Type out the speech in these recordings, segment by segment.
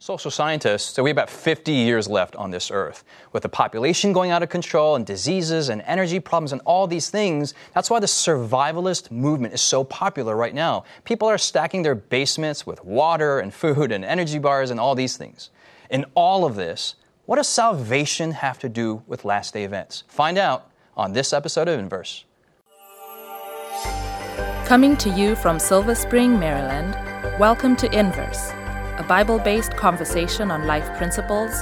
Social scientists say we have about 50 years left on this earth. With the population going out of control and diseases and energy problems and all these things, that's why the survivalist movement is so popular right now. People are stacking their basements with water and food and energy bars and all these things. In all of this, what does salvation have to do with last day events? Find out on this episode of Inverse. Coming to you from Silver Spring, Maryland, welcome to Inverse, a Bible-based conversation on life principles,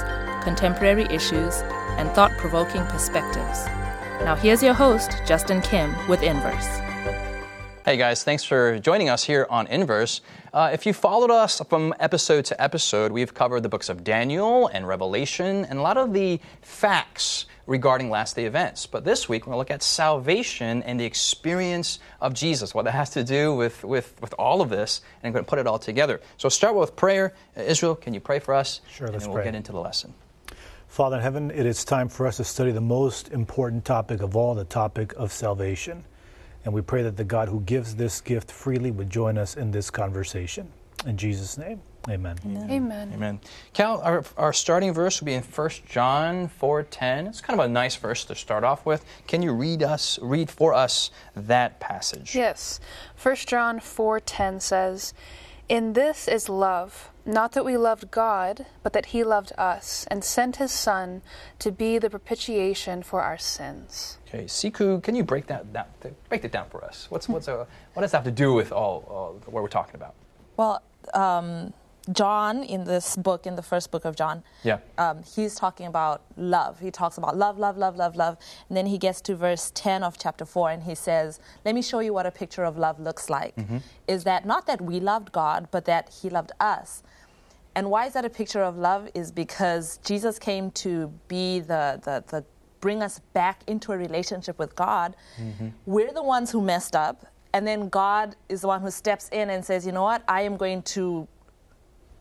contemporary issues, and thought-provoking perspectives. Now here's your host, Justin Kim, with Inverse. Hey guys, thanks for joining us here on Inverse. If you followed us from episode to episode, we've covered the books of Daniel and Revelation and a lot of the facts regarding last day events. But this week, we're going to look at salvation and the experience of Jesus, what that has to do with all of this, and I'm going to put it all together. So start with prayer. Israel, can you pray for us? Sure, let's pray. And we'll get into the lesson. Father in heaven, it is time for us to study the most important topic of all, the topic of salvation. And we pray that the God who gives this gift freely would join us in this conversation. In Jesus' name, amen. Amen. Amen. Amen. Cal, our starting verse will be in 1 John 4:10. It's kind of a nice verse to start off with. Can you read for us that passage? Yes. 1 John 4:10 says, "In this is love, not that we loved God, but that he loved us and sent his Son to be the propitiation for our sins." Okay, Siku, can you break that down for us? What does that have to do with all what we're talking about? Well, John, in this book, in the first book of John, he's talking about love. He talks about love, love, love, love, love. And then he gets to verse 10 of chapter 4, and he says, let me show you what a picture of love looks like. Mm-hmm. Is that not that we loved God, but that he loved us. And why is that a picture of love? Is because Jesus came to be the bring us back into a relationship with God. Mm-hmm. We're the ones who messed up. And then God is the one who steps in and says, you know what, I am going to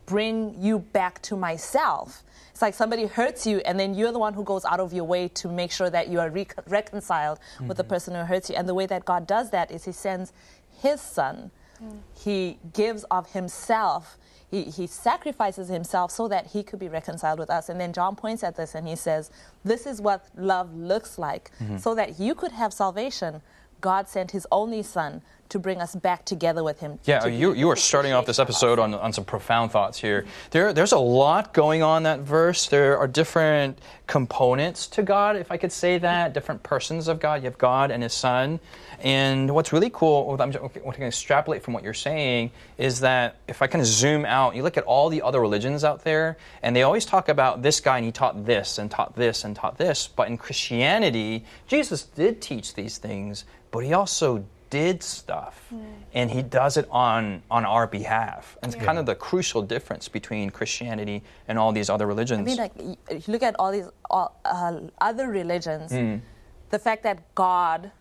bring you back to myself. It's like somebody hurts you, and then you're the one who goes out of your way to make sure that you are reconciled mm-hmm. with the person who hurts you. And the way that God does that is he sends his Son. Mm. He gives of himself. He sacrifices himself so that he could be reconciled with us. And then John points at this and he says, this is what love looks like. Mm-hmm. So that you could have salvation, God sent his only Son to bring us back together with him. Yeah, you are starting off this episode on some profound thoughts here. Mm-hmm. There's a lot going on in that verse. There are different components to God, if I could say that, different persons of God. You have God and his Son. And what's really cool, what I can extrapolate from what you're saying, is that if I can zoom out, you look at all the other religions out there, and they always talk about this guy, and he taught this, and taught this, and taught this. But in Christianity, Jesus did teach these things, but he also did stuff, and he does it on our behalf. And it's kind of the crucial difference between Christianity and all these other religions. I mean, like, if you look at all these other religions, the fact that God,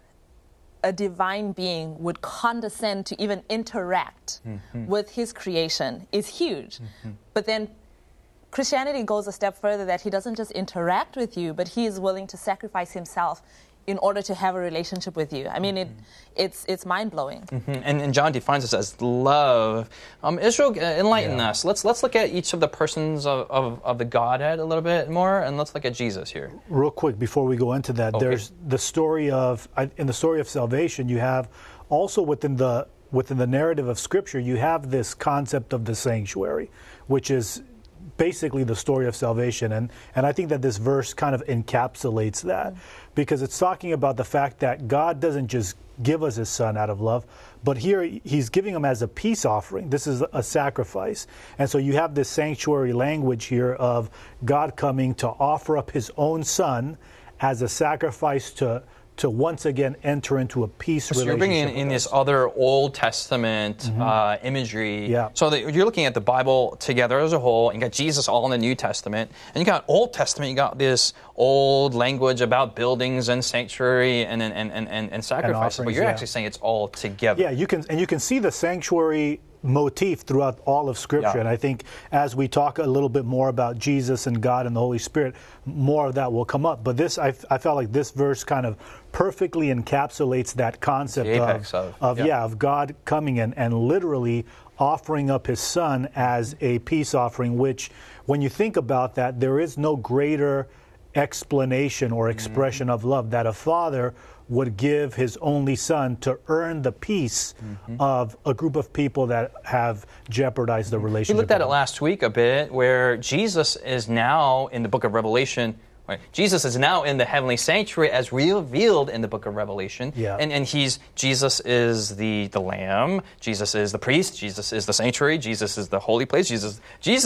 a divine being, would condescend to even interact mm-hmm. with his creation is huge. Mm-hmm. But then Christianity goes a step further, that he doesn't just interact with you, but he is willing to sacrifice himself in order to have a relationship with you. I mean, it's mind-blowing. Mm-hmm. And John defines this as love. Israel, enlighten us. Let's look at each of the persons of the Godhead a little bit more, and let's look at Jesus here. Real quick, before we go into that, okay. There's the story of, in the story of salvation, you have also within the narrative of Scripture, you have this concept of the sanctuary, which is basically the story of salvation. And I think that this verse kind of encapsulates that because it's talking about the fact that God doesn't just give us his Son out of love, but here he's giving him as a peace offering. This is a sacrifice. And so you have this sanctuary language here of God coming to offer up his own Son as a sacrifice to once again enter into a peace relationship. So you're bringing in this other Old Testament mm-hmm. Imagery. Yeah. So that you're looking at the Bible together as a whole, and you got Jesus all in the New Testament, and you got Old Testament, you got this old language about buildings and sanctuary and sacrifices, and offerings, but you're actually saying it's all together. Yeah, you can see the sanctuary motif throughout all of Scripture. Yeah. And I think as we talk a little bit more about Jesus and God and the Holy Spirit, more of that will come up. But this, I felt like this verse kind of perfectly encapsulates that concept of God coming in and literally offering up his son as a peace offering, which when you think about that, there is no greater explanation or expression of love that a father would give his only son to earn the peace of a group of people that have jeopardized the relationship. We looked at it last week a bit, where Jesus is now in the book of Revelation. Right. Jesus is now in the heavenly sanctuary as revealed in the book of Revelation. Yeah. And Jesus is the Lamb, Jesus is the priest, Jesus is the sanctuary, Jesus is the holy place, Jesus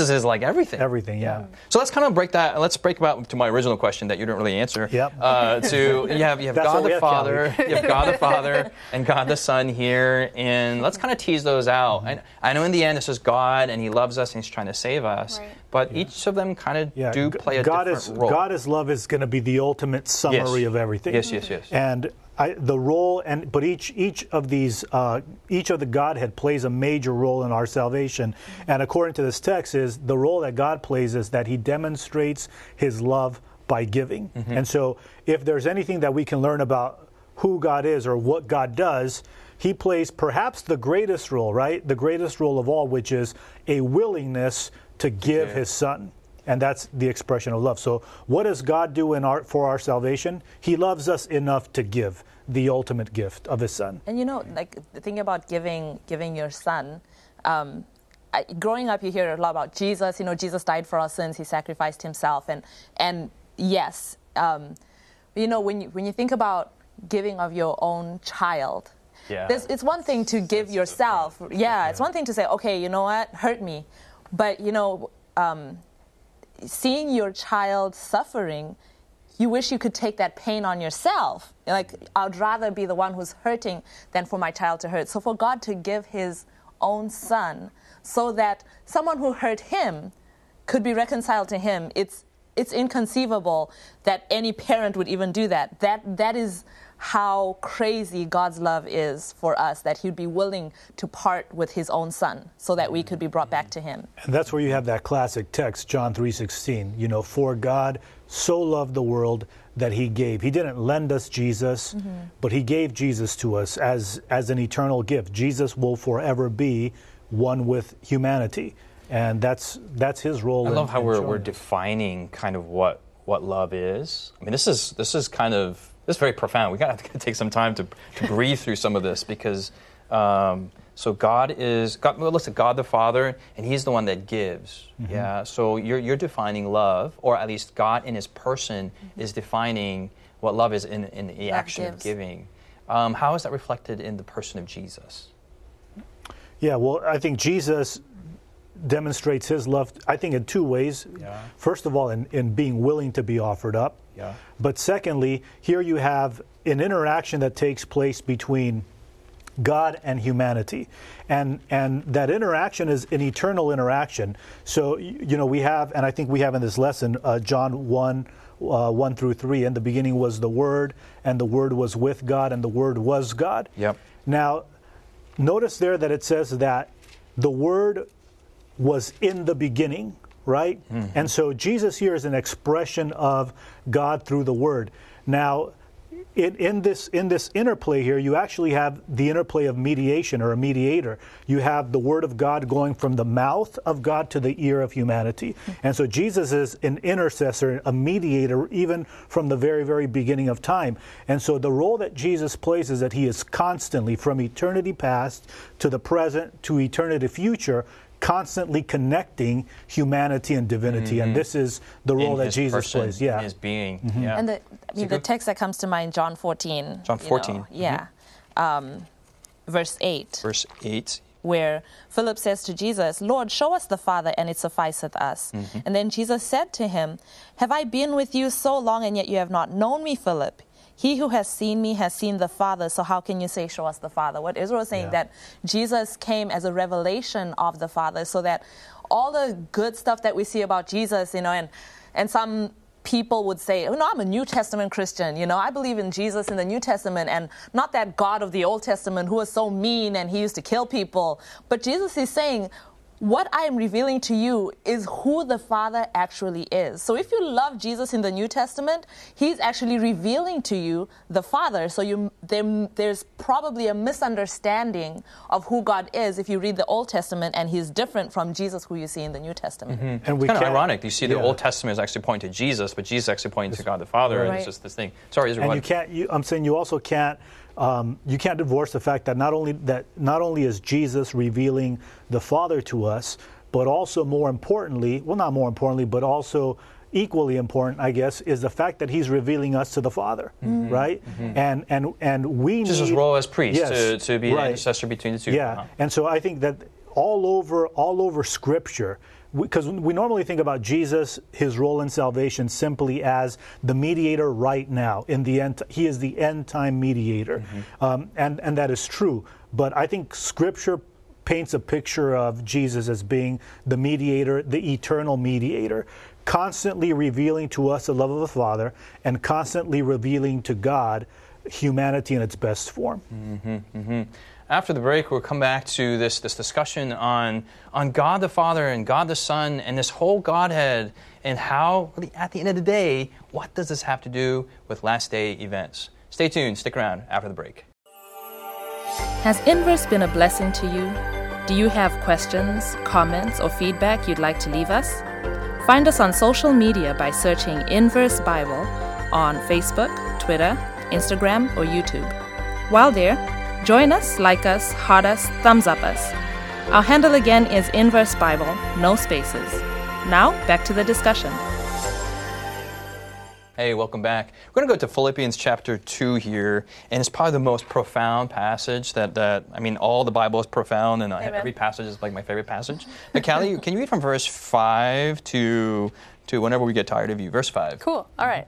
is like everything. Everything, yeah. So let's kind of break that, let's break back to my original question that you didn't really answer. Yep. To you have God the Father, you have God the Father and God the Son here, and let's kind of tease those out. And I know in the end it's just God and He loves us and He's trying to save us. Right. But each of them kind of do play a different role. God as love is going to be the ultimate summary of everything. Yes. And the role, but each of these, each of the Godhead plays a major role in our salvation. And according to this text, is the role that God plays is that He demonstrates His love by giving. And so, if there's anything that we can learn about who God is or what God does, He plays perhaps the greatest role, right? The greatest role of all, which is a willingness to give His Son. And that's the expression of love. So what does God do for our salvation? He loves us enough to give the ultimate gift of His Son. And the thing about giving your Son, growing up you hear a lot about Jesus. Jesus died for our sins. He sacrificed Himself. And yes, when you think about giving of your own child, it's one thing to give yourself. It's one thing to say, okay, you know what, hurt me. But, seeing your child suffering, you wish you could take that pain on yourself. Like, I'd rather be the one who's hurting than for my child to hurt. So for God to give His own Son so that someone who hurt Him could be reconciled to Him, it's inconceivable that any parent would even do that. That is how crazy God's love is for us, that He'd be willing to part with His own Son so that we could be brought back to Him. And that's where you have that classic text, John 3:16, for God so loved the world that He gave. He didn't lend us Jesus, but He gave Jesus to us as an eternal gift. Jesus will forever be one with humanity. And that's His role. I love how we're defining kind of what love is. I mean, this is very profound. We've got to take some time to breathe through some of this, because listen, God the Father, and He's the one that gives. So you're defining love, or at least God in His person is defining what love is in the action of giving. How is that reflected in the person of Jesus? Yeah, well, I think Jesus demonstrates His love, I think, in two ways. Yeah. First of all, in being willing to be offered up. Yeah. But secondly, here you have an interaction that takes place between God and humanity. And that interaction is an eternal interaction. So, we have, and I think we have in this lesson, John 1:1-3, in the beginning was the Word, and the Word was with God, and the Word was God. Yep. Now, notice there that it says that the Word was in the beginning, right? And so Jesus here is an expression of God through the Word. Now, in this interplay here, you actually have the interplay of mediation or a mediator. You have the Word of God going from the mouth of God to the ear of humanity. And so Jesus is an intercessor, a mediator, even from the very, very beginning of time. And so the role that Jesus plays is that He is constantly, from eternity past to the present to eternity future, constantly connecting humanity and divinity, and this is the role that Jesus plays. Yeah, in His being. And the text that comes to mind, John 14. John 14. Verse 8. Verse 8. Where Philip says to Jesus, "Lord, show us the Father, and it sufficeth us." And then Jesus said to him, "Have I been with you so long, and yet you have not known me, Philip? He who has seen me has seen the Father, so how can you say, show us the Father?" What Israel is saying, that Jesus came as a revelation of the Father, so that all the good stuff that we see about Jesus, and some people would say, I'm a New Testament Christian, I believe in Jesus in the New Testament, and not that God of the Old Testament who was so mean and He used to kill people. But Jesus is saying, what I am revealing to you is who the Father actually is. So if you love Jesus in the New Testament, he's actually revealing to you the Father. So there's probably a misunderstanding of who God is if you read the Old Testament, and he's different from Jesus who you see in the New Testament. Mm-hmm. And it's kind of ironic. You see the Old Testament is actually pointing to Jesus, but Jesus is actually pointing to God the Father, and it's just this thing. Sorry, Israel. And I'm saying you also can't. You can't divorce the fact that not only is Jesus revealing the Father to us, but also more importantly, well, not more importantly, but also equally important, I guess, is the fact that he's revealing us to the Father, mm-hmm. right? Mm-hmm. And we just need his role as priest to be an intercessor between the two. Yeah, uh-huh. And so I think that all over Scripture. Because we normally think about Jesus, his role in salvation, simply as the mediator right now. In the end, he is the end-time mediator, mm-hmm. And that is true. But I think Scripture paints a picture of Jesus as being the mediator, the eternal mediator, constantly revealing to us the love of the Father and constantly revealing to God humanity in its best form. Mm-hmm, mm-hmm. After the break, we'll come back to this discussion on God the Father and God the Son and this whole Godhead, and how, really, at the end of the day, what does this have to do with last day events? Stay tuned. Stick around after the break. Has Inverse been a blessing to you? Do you have questions, comments, or feedback you'd like to leave us? Find us on social media by searching Inverse Bible on Facebook, Twitter, Instagram, or YouTube. While there, join us, like us, heart us, thumbs up us. Our handle again is Inverse Bible, no spaces. Now, back to the discussion. Hey, welcome back. We're going to go to Philippians chapter 2 here, and it's probably the most profound passage that I mean, all the Bible is profound, and every passage is like my favorite passage. But Callie, can you read from verse 5 to whenever we get tired of you? Verse 5. Cool. All right.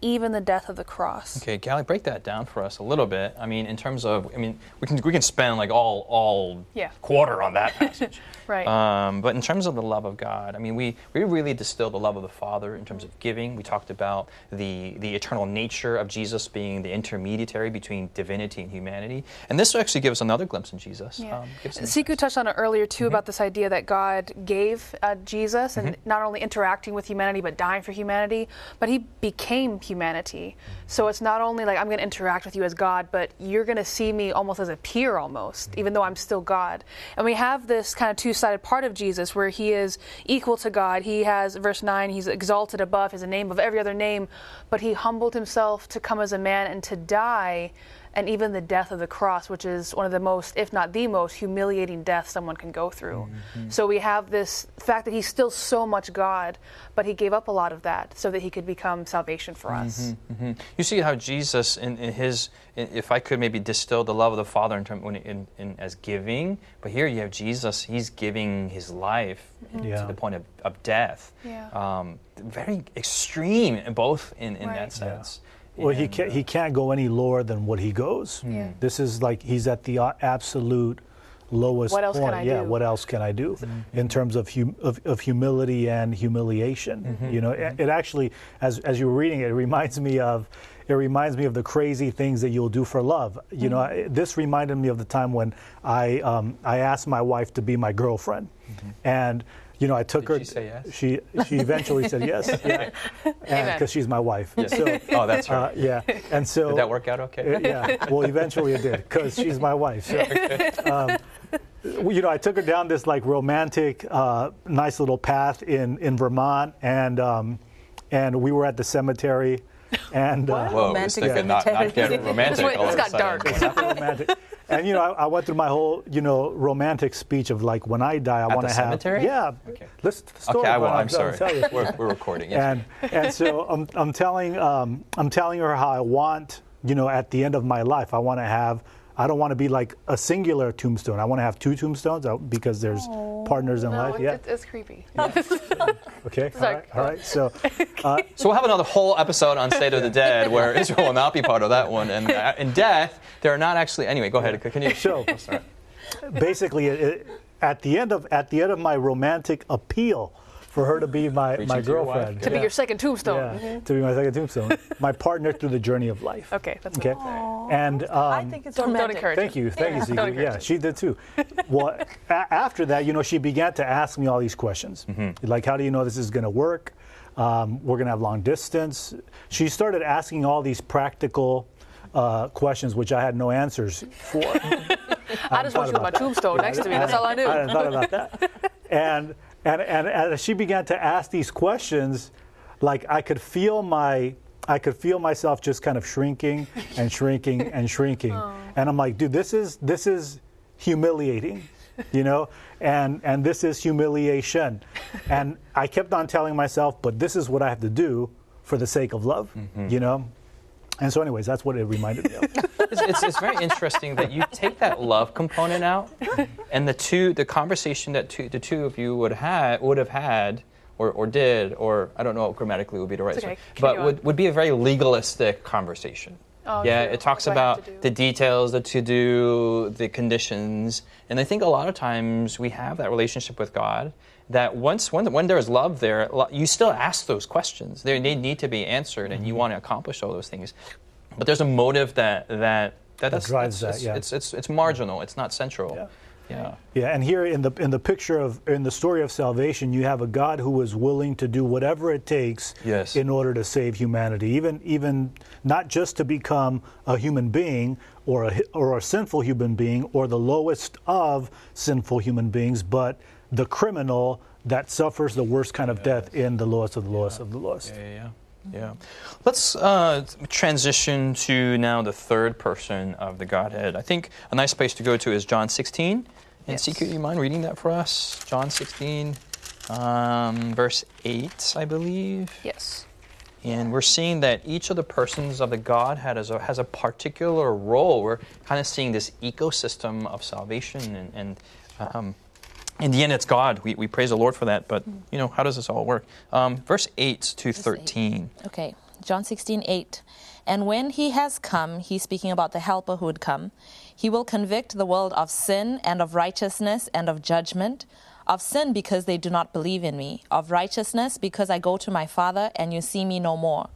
even the death of the cross. Okay, Callie, break that down for us a little bit. I mean, in terms of, we can spend like all quarter on that passage. Right. But in terms of the love of God, I mean, we really distilled the love of the Father in terms of giving. We talked about the eternal nature of Jesus being the intermediary between divinity and humanity. And this actually gives another glimpse in Jesus. Yeah. Siku touched on it earlier, too, mm-hmm. about this idea that God gave Jesus, and mm-hmm. not only interacting with humanity, but dying for humanity, but he became humanity. So it's not only like I'm going to interact with you as God, but you're going to see me almost as a peer almost, even though I'm still God. And we have this kind of two-sided part of Jesus where he is equal to God. He has, verse 9, he's exalted above, has a name of every other name, but he humbled himself to come as a man and to die, and even the death of the cross, which is one of the most, if not the most, humiliating death someone can go through. Mm-hmm. So we have this fact that he's still so much God, but he gave up a lot of that so that he could become salvation for us. Mm-hmm. You see how Jesus, if I could maybe distill the love of the Father as giving, but here you have Jesus, he's giving his life mm-hmm. To the point of death. Yeah. Very extreme, both in that sense. Yeah. Well, he can't go any lower than what he goes. Yeah. This is like he's at the absolute lowest point. What else can I do? What else can I do mm-hmm. in terms of humility and humiliation? Mm-hmm. You know, mm-hmm. it actually, as you were reading it, it reminds me of the crazy things that you'll do for love. You mm-hmm. know, this reminded me of the time when I asked my wife to be my girlfriend, mm-hmm. and. You know, I took her. Did she say yes? She eventually said yes, because she's my wife. Yes. So, that's right. And so did that work out okay? Yeah. Well, eventually it did because she's my wife. So, okay. You know, I took her down this like romantic, nice little path in Vermont, and we were at the cemetery, and romantic. It's got dark. It's not romantic. And, you know, I went through my whole, you know, romantic speech of, like, when I die, I want to have... At the cemetery? Yeah. Okay. Listen to the story. Okay, I'm sorry. We're recording, yes. And so I'm telling her how I want, you know, at the end of my life, I want to have I don't want to be like a singular tombstone. I want to have two tombstones because there's partners in life. Yeah, it's creepy. Yeah. Okay, all right. So we'll have another whole episode on State of the Dead where Israel will not be part of that one. And in death, there are not actually. Anyway, go ahead. Can you show? Sorry. Basically, at the end of my romantic appeal for her to be my girlfriend, to be your second tombstone, to be my second tombstone, my partner through the journey of life. Okay, that's okay. And I think it's romantic. Don't encourage. Thank you, Siku. Yeah, she did too. Well, after that, she began to ask me all these questions, like, how do you know this is going to work? We're going to have long distance. She started asking all these practical questions, which I had no answers for. I just want you with my tombstone next to me. That's all I knew. I hadn't thought about that. And as she began to ask these questions, like I could feel myself just kind of shrinking and shrinking and shrinking. And I'm like, dude, this is humiliating, and this is humiliation. And I kept on telling myself, but this is what I have to do for the sake of love, And so anyways, that's what it reminded me of. It's very interesting that you take that love component out, and the conversation that the two of you would have had or I don't know what grammatically would be the right word, but would be a very legalistic conversation. It talks about the details, the to-do, the conditions. And I think a lot of times we have that relationship with God that when there is love there, you still ask those questions. They need to be answered, and you want to accomplish all those things. But there's a motive that drives that. It's marginal. It's not central. Yeah. And here in the picture in the story of salvation, you have a God who is willing to do whatever it takes in order to save humanity, even not just to become a human being or a sinful human being or the lowest of sinful human beings, but the criminal that suffers the worst kind of death in the lowest of the lowest of the lowest. Yeah. Let's transition to now the third person of the Godhead. I think a nice place to go to is John 16. And Siku, do you mind reading that for us? John 16, verse 8, I believe. Yes. And we're seeing that each of the persons of the Godhead has a particular role. We're kind of seeing this ecosystem of salvation. And in the end, it's God. We praise the Lord for that. But, how does this all work? Verse 8 to 13. Okay. John 16:8. And when he has come, he's speaking about the helper who would come, he will convict the world of sin and of righteousness and of judgment. Of sin, because they do not believe in me. Of righteousness, because I go to my Father and you see me no more.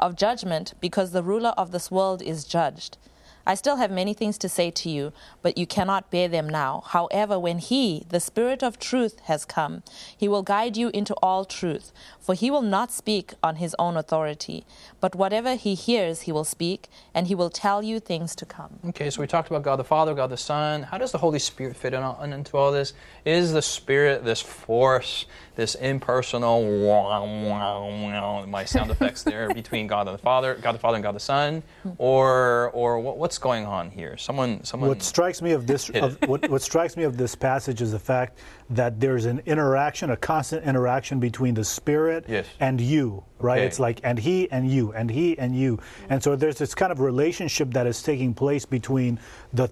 Of judgment, because the ruler of this world is judged. I still have many things to say to you, but you cannot bear them now. However, when he, the Spirit of truth, has come, he will guide you into all truth, for he will not speak on his own authority. But whatever he hears, he will speak, and he will tell you things to come. Okay, so we talked about God the Father, God the Son. How does the Holy Spirit fit into all this? Is the Spirit this force, this impersonal, my sound effects there, between God the Father and God the Son? Or what's going on here? What strikes me of this passage is the fact that there's an interaction, a constant interaction between the Spirit and you, right? Okay. It's like and he and you and he and you, and so there's this kind of relationship that is taking place between the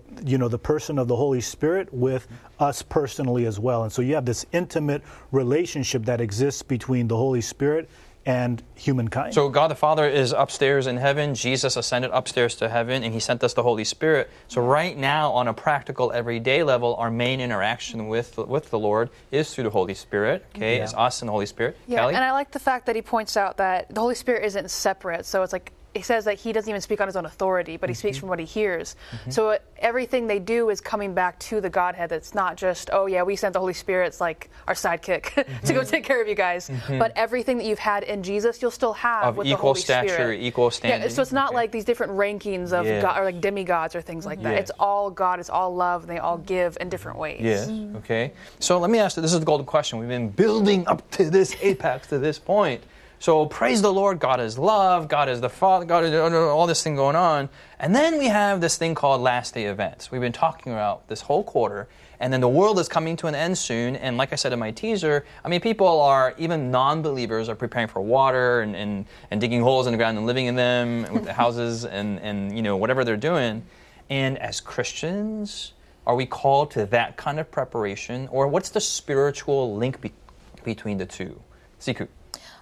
person of the Holy Spirit with us personally as well, and so you have this intimate relationship that exists between the Holy Spirit and humankind. So God the Father is upstairs in heaven. Jesus ascended upstairs to heaven, and he sent us the Holy Spirit. So right now, on a practical, everyday level, our main interaction with the Lord is through the Holy Spirit. Okay, it's us and the Holy Spirit. Yeah, Callie? And I like the fact that he points out that the Holy Spirit isn't separate. So it's like he says that he doesn't even speak on his own authority, but he speaks from what he hears. So everything they do is coming back to the Godhead. It's not just, we sent the Holy Spirit, it's like our sidekick to go take care of you guys. But everything that you've had in Jesus, you'll still have with the Holy Spirit. Of equal stature, equal standing. Yeah, so it's not like these different rankings of God, or like demigods or things like that. It's all God, it's all love, and they all give in different ways. Okay. So let me ask you, this is the golden question. We've been building up to this apex to this point. So praise the Lord, God is love, God is the Father, God is all this thing going on. And then we have this thing called last day events. We've been talking about this whole quarter, and then the world is coming to an end soon. And like I said in my teaser, people are, even non-believers are preparing for water and digging holes in the ground and living in them with the houses and whatever they're doing. And as Christians, are we called to that kind of preparation? Or what's the spiritual link between the two? Siku.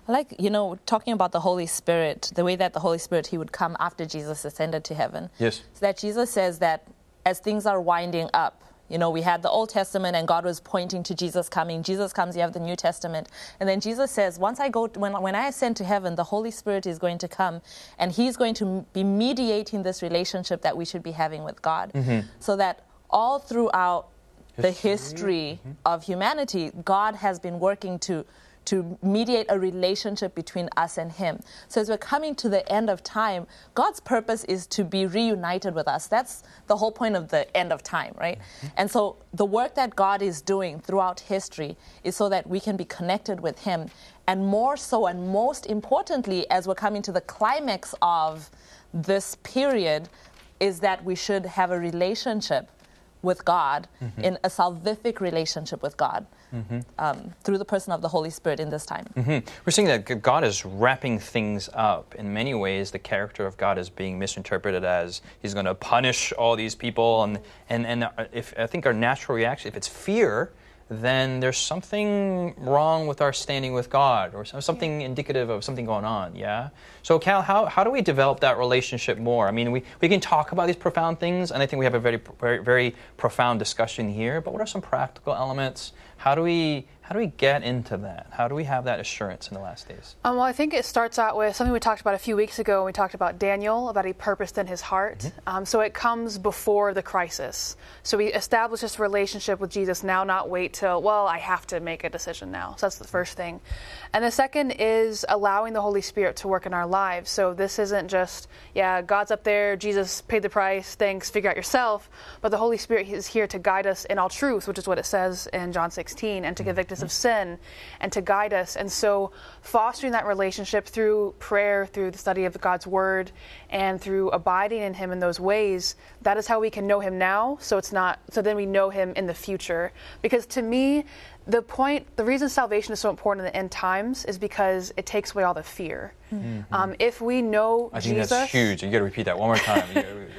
Like, you know, talking about the Holy Spirit, the way that the Holy Spirit, he would come after Jesus ascended to heaven. Yes. So that Jesus says that as things are winding up, you know, we had the Old Testament and God was pointing to Jesus coming. Jesus comes, you have the New Testament. And then Jesus says, once I go, when I ascend to heaven, the Holy Spirit is going to come and he's going to be mediating this relationship that we should be having with God. Mm-hmm. So that all throughout the history mm-hmm. of humanity, God has been working to mediate a relationship between us and him. So as we're coming to the end of time, God's purpose is to be reunited with us. That's the whole point of the end of time, right? Mm-hmm. And so the work that God is doing throughout history is so that we can be connected with him. And more so, and most importantly, as we're coming to the climax of this period, is that we should have a relationship with God, mm-hmm. in a salvific relationship with God, mm-hmm. Through the person of the Holy Spirit in this time. Mm-hmm. We're seeing that God is wrapping things up. In many ways, the character of God is being misinterpreted as he's going to punish all these people. And if I think our natural reaction, if it's fear, then there's something wrong with our standing with God, or something indicative of something going on, yeah? So, Cal, how do we develop that relationship more? I mean, we can talk about these profound things, and I think we have a very, very, very profound discussion here, but what are some practical elements? How do we get into that? How do we have that assurance in the last days? Well, I think it starts out with something we talked about a few weeks ago when we talked about Daniel, about he purposed in his heart. Mm-hmm. So it comes before the crisis. So we establish this relationship with Jesus now, not wait till, well, I have to make a decision now. So that's the first thing. And the second is allowing the Holy Spirit to work in our lives. So this isn't just, yeah, God's up there, Jesus paid the price, thanks, figure out yourself. But the Holy Spirit is here to guide us in all truth, which is what it says in John 16, and to convict us of sin and to guide us. And so fostering that relationship through prayer, through the study of God's word, and through abiding in him in those ways, that is how we can know him now. So then we know him in the future. Because to me, the reason salvation is so important in the end times is because it takes away all the fear. Mm-hmm. If we know Jesus... I think that's huge. You got to repeat that one more time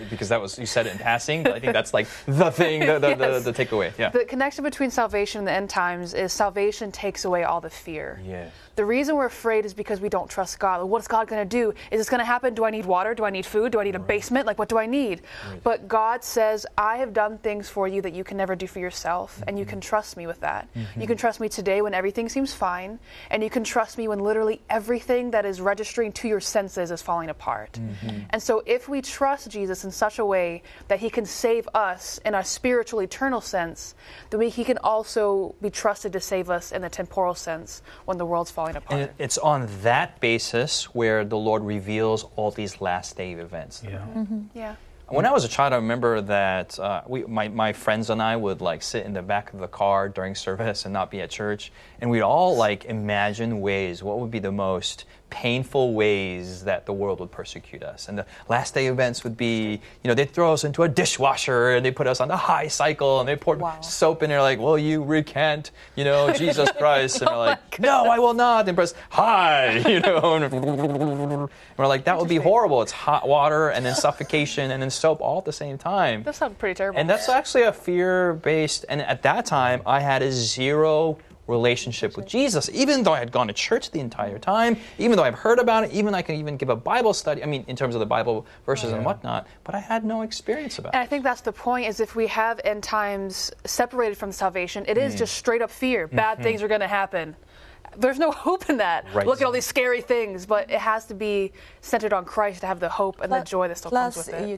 because you said it in passing, but I think that's like the thing, the takeaway. Yeah. The connection between salvation and the end times is salvation takes away all the fear. Yes. The reason we're afraid is because we don't trust God. What's God going to do? Is this going to happen? Do I need water? Do I need food? Do I need a basement? Like, what do I need? Right. But God says, I have done things for you that you can never do for yourself, mm-hmm. and you can trust me with that. Mm-hmm. You can trust me today when everything seems fine, and you can trust me when literally everything that is registering to your senses is falling apart. Mm-hmm. And so if we trust Jesus in such a way that he can save us in a spiritual, eternal sense, then he can also be trusted to save us in the temporal sense when the world's falling apart. And it's on that basis where the Lord reveals all these last day events. Yeah. Mm-hmm. Yeah. When I was a child, I remember that my friends and I would like sit in the back of the car during service and not be at church, and we'd all like imagine ways, what would be the most painful ways that the world would persecute us. And the last day events would be, you know, they'd throw us into a dishwasher and they put us on the high cycle and they poured soap in there like, will you recant, you know, Jesus Christ? And they're like, no, I will not. And press high, you know. And we're like, that would be horrible. It's hot water and then suffocation and then soap all at the same time. That sounds pretty terrible. And that's actually a fear-based, and at that time I had a zero relationship with Jesus, even though I had gone to church the entire time, even though I've heard about it, even I can even give a Bible study, I mean, in terms of the Bible verses and whatnot, but I had no experience about it. And I think that's the point, is if we have end times separated from salvation, it is just straight up fear. Bad things are going to happen. There's no hope in that. Right. Look at all these scary things, but it has to be centered on Christ to have the hope and the joy that still comes with it. Plus, you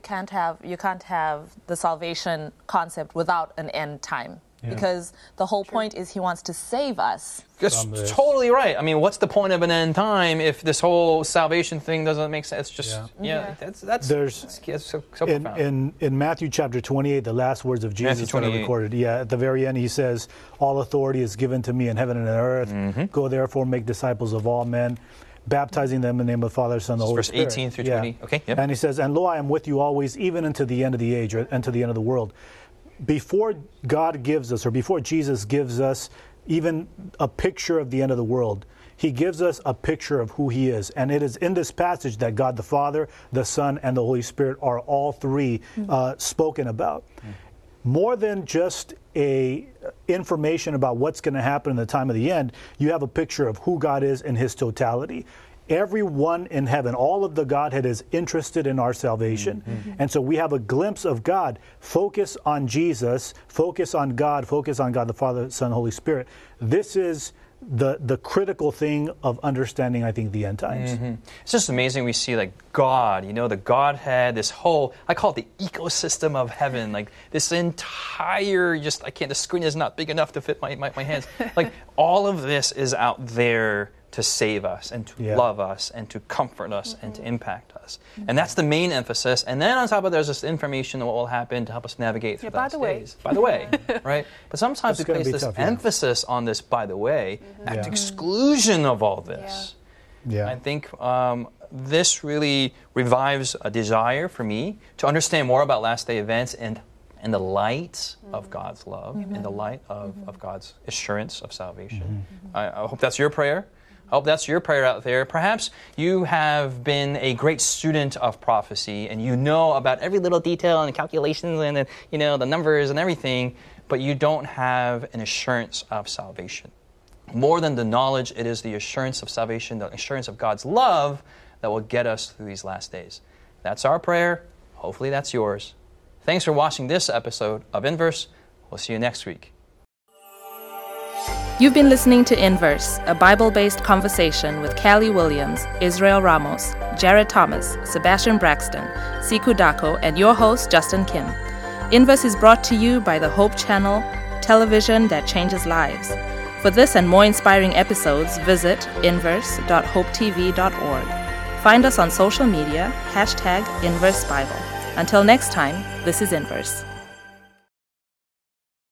can't have the salvation concept without an end time. Yeah. Because the whole point is he wants to save us. That's totally right. I mean, what's the point of an end time if this whole salvation thing doesn't make sense? It's just, that's so profound. In Matthew chapter 28, the last words of Jesus that are recorded, at the very end he says, all authority is given to me in heaven and on earth. Mm-hmm. Go therefore make disciples of all men, baptizing them in the name of the Father, Son, and the Holy Spirit. Verse 18 through 20. Okay. Yep. And he says, and lo, I am with you always, even unto the end of the age, or unto the end of the world. Before God gives us, or before Jesus gives us even a picture of the end of the world, he gives us a picture of who he is. And it is in this passage that God the Father, the Son, and the Holy Spirit are all three spoken about. Mm-hmm. More than just information about what's going to happen in the time of the end, you have a picture of who God is in his totality. Everyone in heaven, all of the Godhead is interested in our salvation. Mm-hmm. And so we have a glimpse of God. Focus on Jesus, focus on God the Father, Son, Holy Spirit. This is the critical thing of understanding, I think, the end times. Mm-hmm. It's just amazing we see, like, God, you know, the Godhead, this whole, I call it the ecosystem of heaven, like this entire, just, I can't, the screen is not big enough to fit my hands. Like, all of this is out there to save us and to love us and to comfort us and to impact us. Mm-hmm. And that's the main emphasis. And then on top of that, there's this information on what will happen to help us navigate through the days. By the way, right? But sometimes we place this emphasis on this by the way at the exclusion of all this. Yeah. I think this really revives a desire for me to understand more about last day events and the light of God's love and the light of God's assurance of salvation. Mm-hmm. I hope that's your prayer. I hope that's your prayer out there. Perhaps you have been a great student of prophecy and you know about every little detail and the calculations and the, you know, the numbers and everything, but you don't have an assurance of salvation. More than the knowledge, it is the assurance of salvation, the assurance of God's love that will get us through these last days. That's our prayer. Hopefully that's yours. Thanks for watching this episode of Inverse. We'll see you next week. You've been listening to Inverse, a Bible-based conversation with Callie Williams, Israel Ramos, Jared Thomas, Sebastian Braxton, Siku Daco, and your host, Justin Kim. Inverse is brought to you by the Hope Channel, television that changes lives. For this and more inspiring episodes, visit inverse.hopetv.org. Find us on social media, #InverseBible. Until next time, this is Inverse.